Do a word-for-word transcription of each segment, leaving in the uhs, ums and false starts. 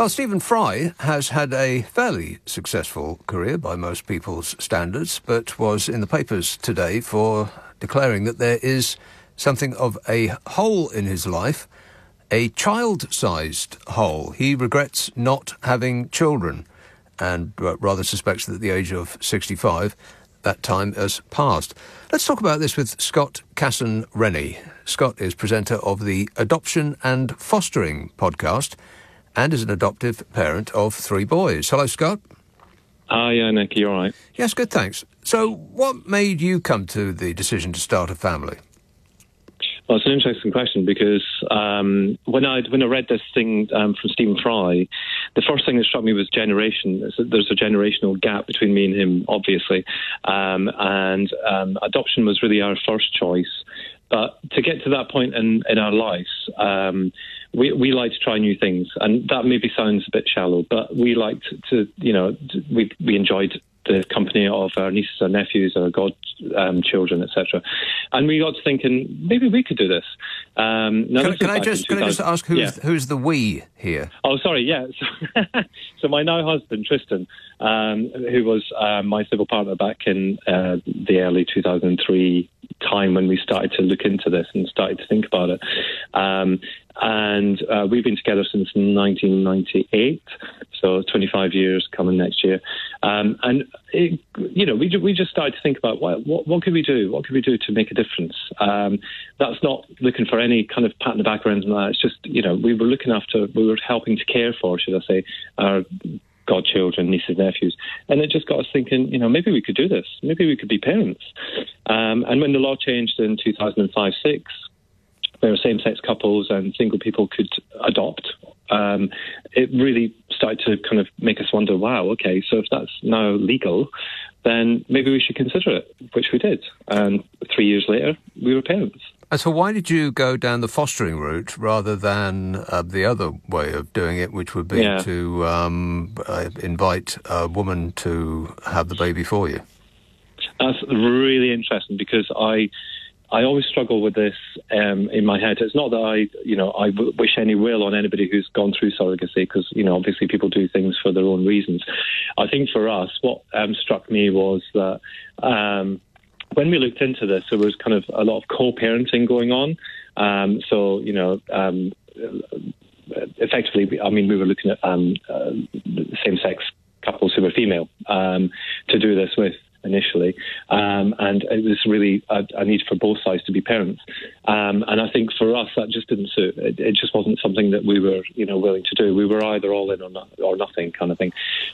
Well, Stephen Fry has had a fairly successful career by most people's standards, but was in the papers today for declaring that there is something of a hole in his life, a child-sized hole. He regrets not having children and rather suspects that at the age of sixty-five, that time has passed. Let's talk about this with Scott Casson-Rennie. Scott is presenter of the Adoption and Fostering podcast and is an adoptive parent of three boys. Hello, Scott. Hi, uh, yeah, Nick, you all right? Yes, good, thanks. So what made you come to the decision to start a family? Well, it's an interesting question because um, when I when I read this thing um, from Stephen Fry, the first thing that struck me was generation. There's a generational gap between me and him, obviously, um, and um, adoption was really our first choice. But to get to that point in, in our lives, um, we, we like to try new things, and that maybe sounds a bit shallow, but we liked to, you know, we we enjoyed the company of our nieces, our nephews, our god um, children, et cetera. And we got to thinking, maybe we could do this. Um, now can this can, I just, can I just ask who's, yeah. who's the we here? Oh, sorry, yeah. So, so my now husband, Tristan, um, who was uh, my civil partner back in uh, the early two thousand three time when we started to look into this and started to think about it. Um, and uh, we've been together since nineteen ninety-eight, so twenty-five years coming next year. Um, and, it, you know, we we just started to think about what, what what could we do? What could we do to make a difference? Um, that's not looking for any kind of pat on the back or anything like that. It's just, you know, we were looking after, we were helping to care for, should I say, our godchildren, nieces, nephews. And it just got us thinking, you know, maybe we could do this. Maybe we could be parents. Um, and when the law changed in two thousand five to six, where same-sex couples and single people could adopt, um, it really started to kind of make us wonder, wow, okay, so if that's now legal, then maybe we should consider it, which we did. And three years later, we were parents. And so why did you go down the fostering route rather than uh, the other way of doing it, which would be yeah. to um, uh, invite a woman to have the baby for you? That's really interesting because I... I always struggle with this um, in my head. It's not that I, you know, I w- wish any ill on anybody who's gone through surrogacy because, you know, obviously people do things for their own reasons. I think for us, what um, struck me was that um, when we looked into this, there was kind of a lot of co-parenting going on. Um, so, you know, um, effectively, I mean, we were looking at um, uh, same-sex couples who were female um, to do this with. Initially, um, and it was really a, a need for both sides to be parents, um, and I think for us that just didn't suit. It, it just wasn't something that we were, you know, willing to do. We were either all in or, not, or nothing kind of thing.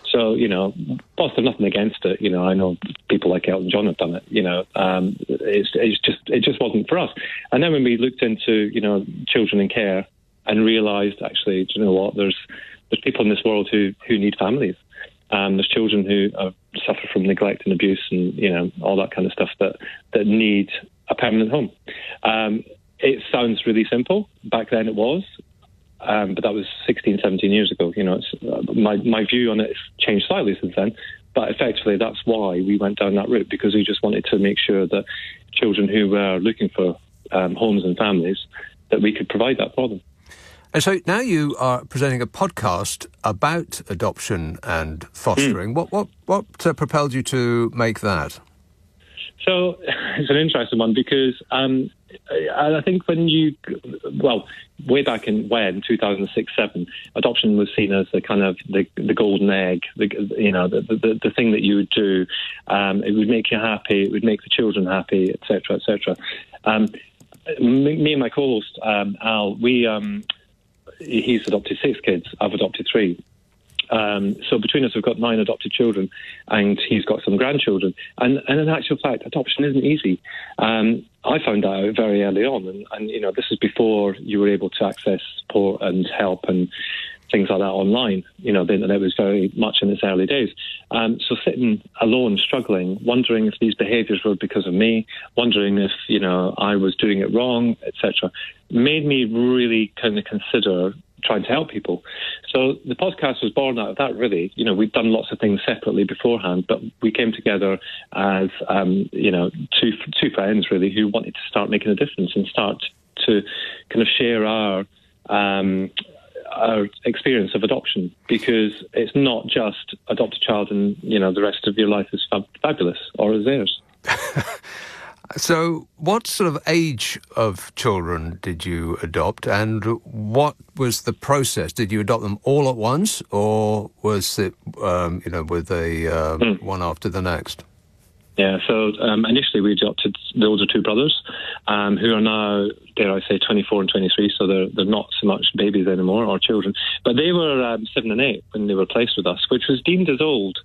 So, you know, whilst there's nothing against it, you know, I know people like Elton John have done it. You know, um, it's, it's just it just wasn't for us. And then when we looked into, you know, children in care and realised actually, do you know what? There's there's people in this world who who need families. Um, there's children who uh, suffer from neglect and abuse and, you know, all that kind of stuff that, that need a permanent home. Um, it sounds really simple. Back then it was, um, but that was sixteen, seventeen years ago. You know, it's, uh, my, my view on it has changed slightly since then, but effectively that's why we went down that route because we just wanted to make sure that children who were looking for um, homes and families, that we could provide that for them. And so now you are presenting a podcast about adoption and fostering. Mm. What what what uh, propelled you to make that? So it's an interesting one because um, I think when you, well, way back in when two thousand six, seven, adoption was seen as the kind of the, the golden egg, the, you know, the, the the thing that you would do. Um, it would make you happy. It would make the children happy, et cetera, et cetera. Um, me and my co-host um, Al, we. Um, He's adopted six kids. I've adopted three. Um, so between us, we've got nine adopted children, and he's got some grandchildren. And, and in actual fact, adoption isn't easy. Um, I found out very early on, and, and you know, this is before you were able to access support and help and things like that online. You know, the internet was very much in its early days. Um, so sitting alone, struggling, wondering if these behaviours were because of me, wondering if, you know, I was doing it wrong, et cetera, made me really kind of consider trying to help people. So the podcast was born out of that, really. You know, we'd done lots of things separately beforehand, but we came together as, um, you know, two two friends, really, who wanted to start making a difference and start to kind of share our... Um, our experience of adoption, because it's not just adopt a child and, you know, the rest of your life is fab- fabulous or is theirs. So what sort of age of children did you adopt, and what was the process? Did you adopt them all at once, or was it, um, you know, with a um, mm. one after the next? Yeah, so um, initially we adopted the older two brothers, um, who are now, dare I say, twenty-four and twenty-three, so they're they're not so much babies anymore, or children. But they were um, seven and eight when they were placed with us, which was deemed as old.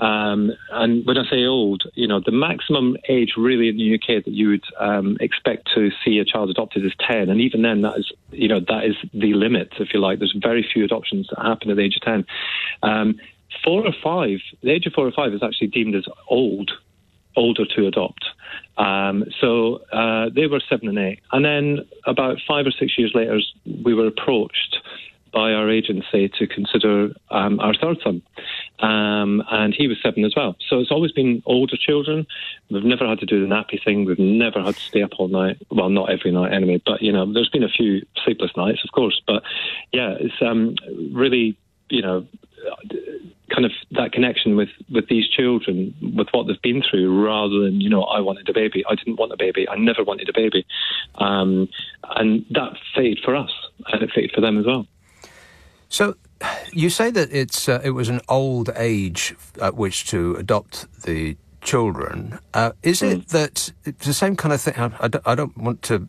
Um, and when I say old, you know, the maximum age really in the U K that you would um, expect to see a child adopted is ten. And even then, that is, you know, that is the limit, if you like. There's very few adoptions that happen at the age of ten. Um, four or five, the age of four or five is actually deemed as old. older to adopt. Um, so uh, they were seven and eight. And then about five or six years later, we were approached by our agency to consider um, our third son. Um, and he was seven as well. So it's always been older children. We've never had to do the nappy thing. We've never had to stay up all night. Well, not every night anyway, but, you know, there's been a few sleepless nights, of course. But, yeah, it's um, really, you know, kind of that connection with, with these children, with what they've been through, rather than, you know, I wanted a baby, I didn't want a baby, I never wanted a baby. Um, and that faded for us, and it faded for them as well. So you say that it's uh, it was an old age at which to adopt the children. Uh, is mm. it that it's the same kind of thing? I don't, I don't want to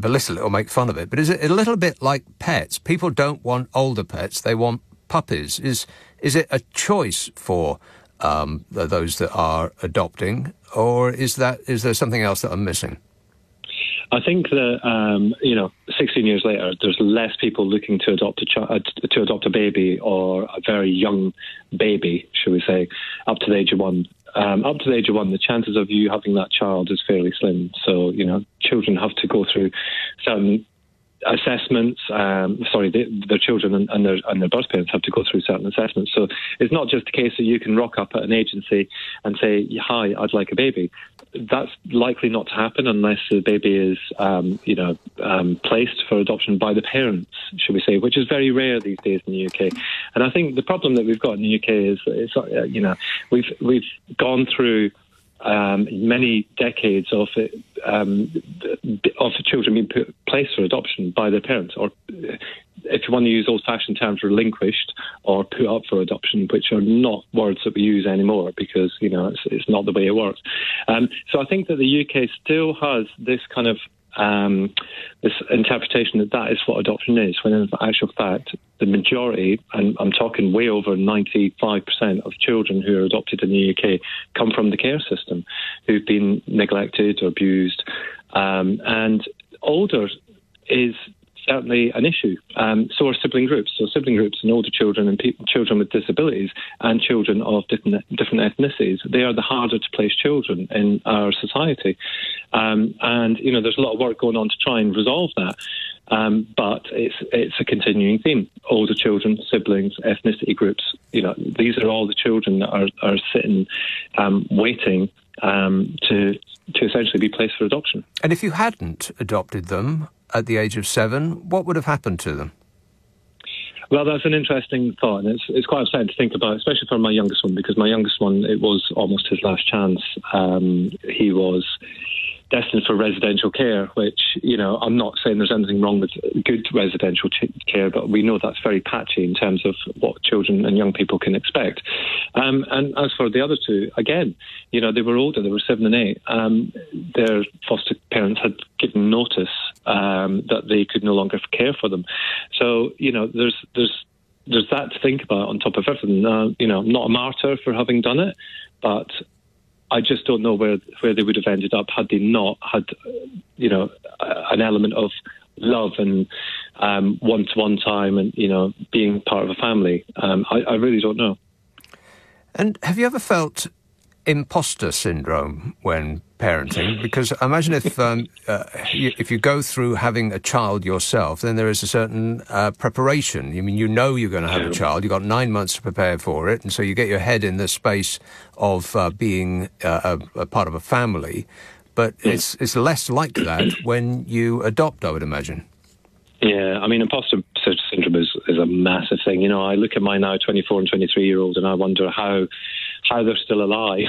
belittle it or make fun of it, but is it a little bit like pets? People don't want older pets, they want puppies. Is is it a choice for um, those that are adopting, or is that is there something else that I'm missing? I think that um, you know, sixteen years later, there's less people looking to adopt a ch- to adopt a baby or a very young baby, shall we say, up to the age of one. Um, up to the age of one, the chances of you having that child is fairly slim. So you know, children have to go through certain assessments, um, sorry, they, their children and, and, their, and their birth parents have to go through certain assessments. So it's not just a case that you can rock up at an agency and say, hi, I'd like a baby. That's likely not to happen unless the baby is, um, you know, um, placed for adoption by the parents, should we say, which is very rare these days in the U K. And I think the problem that we've got in the U K is, it's, uh, you know, we've we've gone through Um, many decades of um, of children being put, placed for adoption by their parents, or if you want to use old-fashioned terms, relinquished or put up for adoption, which are not words that we use anymore because, you know, it's, it's not the way it works. Um, so I think that the U K still has this kind of um, this interpretation that that is what adoption is, when in actual fact, the majority, and I'm talking way over ninety-five percent of children who are adopted in the U K come from the care system, who've been neglected or abused. Um, and older is certainly an issue. Um, so are sibling groups. So sibling groups and older children and pe- children with disabilities and children of different, different ethnicities, they are the harder to place children in our society. Um, and, you know, there's a lot of work going on to try and resolve that. Um, but it's it's a continuing theme. Older children, siblings, ethnicity groups, you know, these are all the children that are, are sitting, um, waiting um, to to essentially be placed for adoption. And if you hadn't adopted them at the age of seven, what would have happened to them? Well, that's an interesting thought, and it's it's quite upsetting to think about, especially for my youngest one, because my youngest one, it was almost his last chance. Um, he was destined for residential care, which, you know, I'm not saying there's anything wrong with good residential care, but we know that's very patchy in terms of what children and young people can expect. Um, and as for the other two, again, you know, they were older, they were seven and eight. Um, their foster parents had given notice um, that they could no longer care for them. So, you know, there's there's there's that to think about on top of everything. Uh, you know, I'm not a martyr for having done it, but I just don't know where where they would have ended up had they not had, you know, an element of love and um, one-to-one time and, you know, being part of a family. Um, I, I really don't know. And have you ever felt imposter syndrome when parenting? Because I imagine if um, uh, you, if you go through having a child yourself, then there is a certain uh, preparation. You mean, you know you're going to have a child. You've got nine months to prepare for it, and so you get your head in the space of uh, being uh, a, a part of a family. But it's it's less like that when you adopt, I would imagine. Yeah, I mean, imposter syndrome syndrome is, is a massive thing. You know, I look at my now twenty-four and twenty-three-year-olds and I wonder how how they're still alive.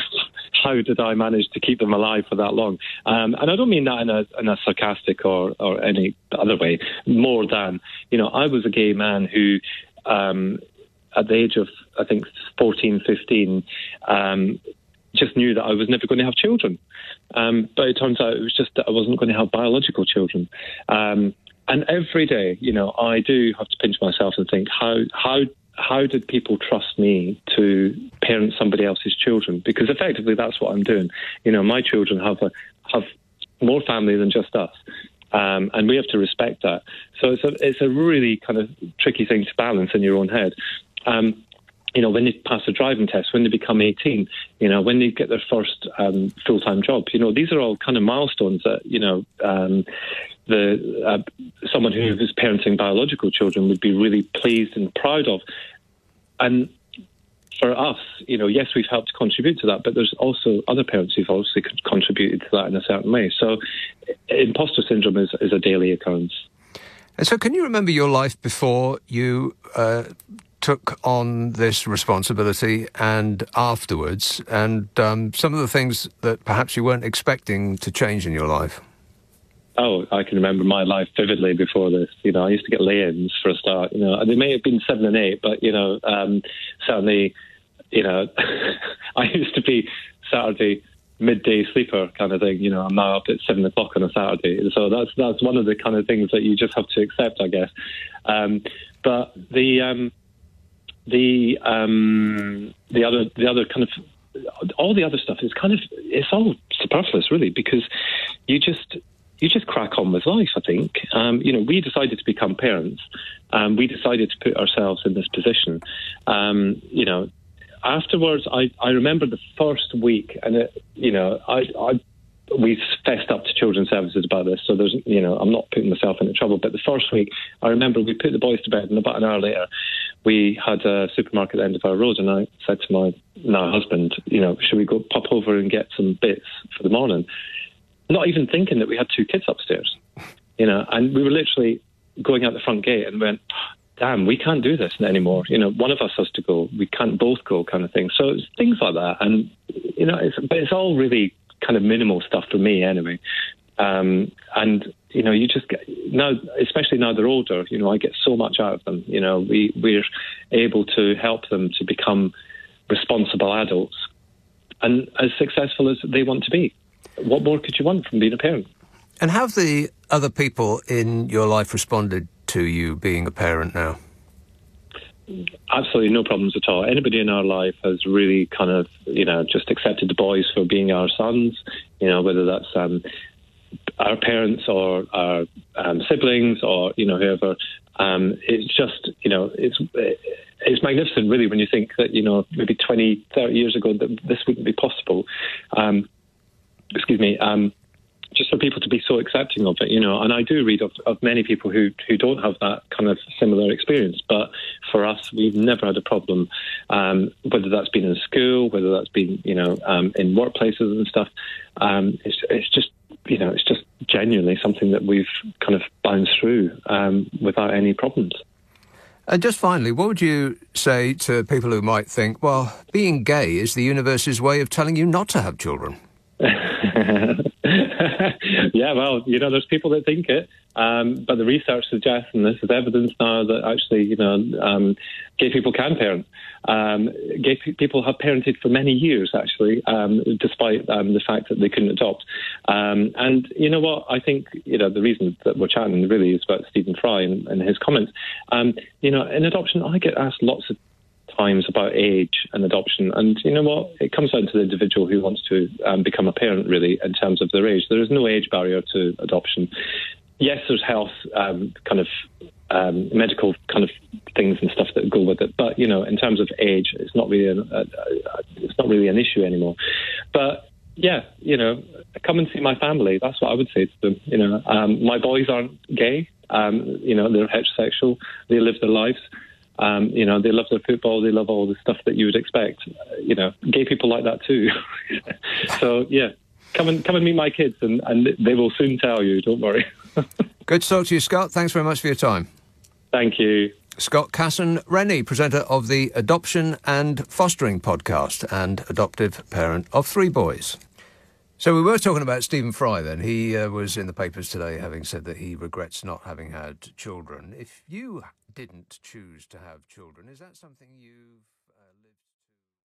How did I manage to keep them alive for that long? Um, and I don't mean that in a, in a sarcastic or, or any other way, more than, you know, I was a gay man who, um, at the age of, I think, fourteen, fifteen, um, just knew that I was never going to have children. Um, but it turns out it was just that I wasn't going to have biological children. Um, and every day, you know, I do have to pinch myself and think, how how how did people trust me to parent somebody else's children? Because effectively that's what I'm doing. You know, my children have a, have more family than just us. Um, and we have to respect that. So it's a, it's a really kind of tricky thing to balance in your own head. Um, you know, when they pass a driving test, when they become eighteen, you know, when they get their first um, full-time job, you know, these are all kind of milestones that, you know, um, the uh, someone who is parenting biological children would be really pleased and proud of. And for us, you know, yes, we've helped contribute to that, but there's also other parents who've also contributed to that in a certain way. So imposter syndrome is, is a daily occurrence. And so can you remember your life before you... Uh took on this responsibility and afterwards, and um, some of the things that perhaps you weren't expecting to change in your life? Oh, I can remember my life vividly before this. You know, I used to get lay-ins for a start, you know, and they may have been seven and eight, but, you know, um, certainly, you know, I used to be Saturday midday sleeper kind of thing. You know, I'm now up at seven o'clock on a Saturday. So that's that's one of the kind of things that you just have to accept, I guess. Um, but the... Um, The um, the other the other kind of all the other stuff is kind of it's all superfluous really, because you just you just crack on with life. I think um, you know we decided to become parents, um, we decided to put ourselves in this position. Um, you know, afterwards I, I remember the first week, and it, you know I. I we fessed up to children's services about this, so there's, you know, I'm not putting myself into trouble. But the first week, I remember we put the boys to bed, and about an hour later, we had a supermarket at the end of our road, and I said to my now husband, you know, should we go pop over and get some bits for the morning? Not even thinking that we had two kids upstairs, you know, and we were literally going out the front gate and went, damn, we can't do this anymore. You know, one of us has to go. We can't both go, kind of thing. So it's things like that, and you know, it's, but it's all really kind of minimal stuff for me anyway. Um, and, you know, you just get, now, especially now they're older, you know, I get so much out of them. You know, we, we're able to help them to become responsible adults and as successful as they want to be. What more could you want from being a parent? And have the other people in your life responded to you being a parent now? Absolutely no problems at all. Anybody in our life has really kind of, you know, just accepted the boys for being our sons, you know, whether that's um, our parents or our um, siblings or, you know, whoever. Um, it's just, you know, it's it's magnificent, really, when you think that, you know, maybe twenty, thirty years ago that this wouldn't be possible. Um, excuse me. Um, just for people to be so accepting of it, you know, and I do read of, of many people who, who don't have that kind of similar experience, but for us, we've never had a problem, um, whether that's been in school, whether that's been, you know, um, in workplaces and stuff. Um, it's, it's just, you know, it's just genuinely something that we've kind of bounced through um, without any problems. And just finally, what would you say to people who might think, well, being gay is the universe's way of telling you not to have children? Yeah, well, you know, there's people that think it, um, but the research suggests, and this is evidence now, that actually, you know, um, gay people can parent. Um, gay pe people have parented for many years, actually, um, despite um, the fact that they couldn't adopt. Um, and you know what? I think, you know, the reason that we're chatting really is about Stephen Fry and, and his comments. Um, you know, in adoption, I get asked lots of times about age and adoption, and you know what, it comes down to the individual who wants to um, become a parent, really, in terms of their age. There is no age barrier to adoption. Yes, there's health um, kind of um, medical kind of things and stuff that go with it, but you know, in terms of age, it's not really an, uh, it's not really an issue anymore. But yeah, you know, come and see my family. That's what I would say to them. You know, um, my boys aren't gay. Um, you know, they're heterosexual. They live their lives. Um, you know, they love their football, they love all the stuff that you would expect. Uh, you know, gay people like that too. So, yeah, come and come and meet my kids, and, and they will soon tell you, don't worry. Good to talk to you, Scott. Thanks very much for your time. Thank you. Scott Casson-Rennie, presenter of the Adoption and Fostering podcast and adoptive parent of three boys. So we were talking about Stephen Fry then. He uh, was in the papers today having said that he regrets not having had children. If you didn't choose to have children, is that something you've...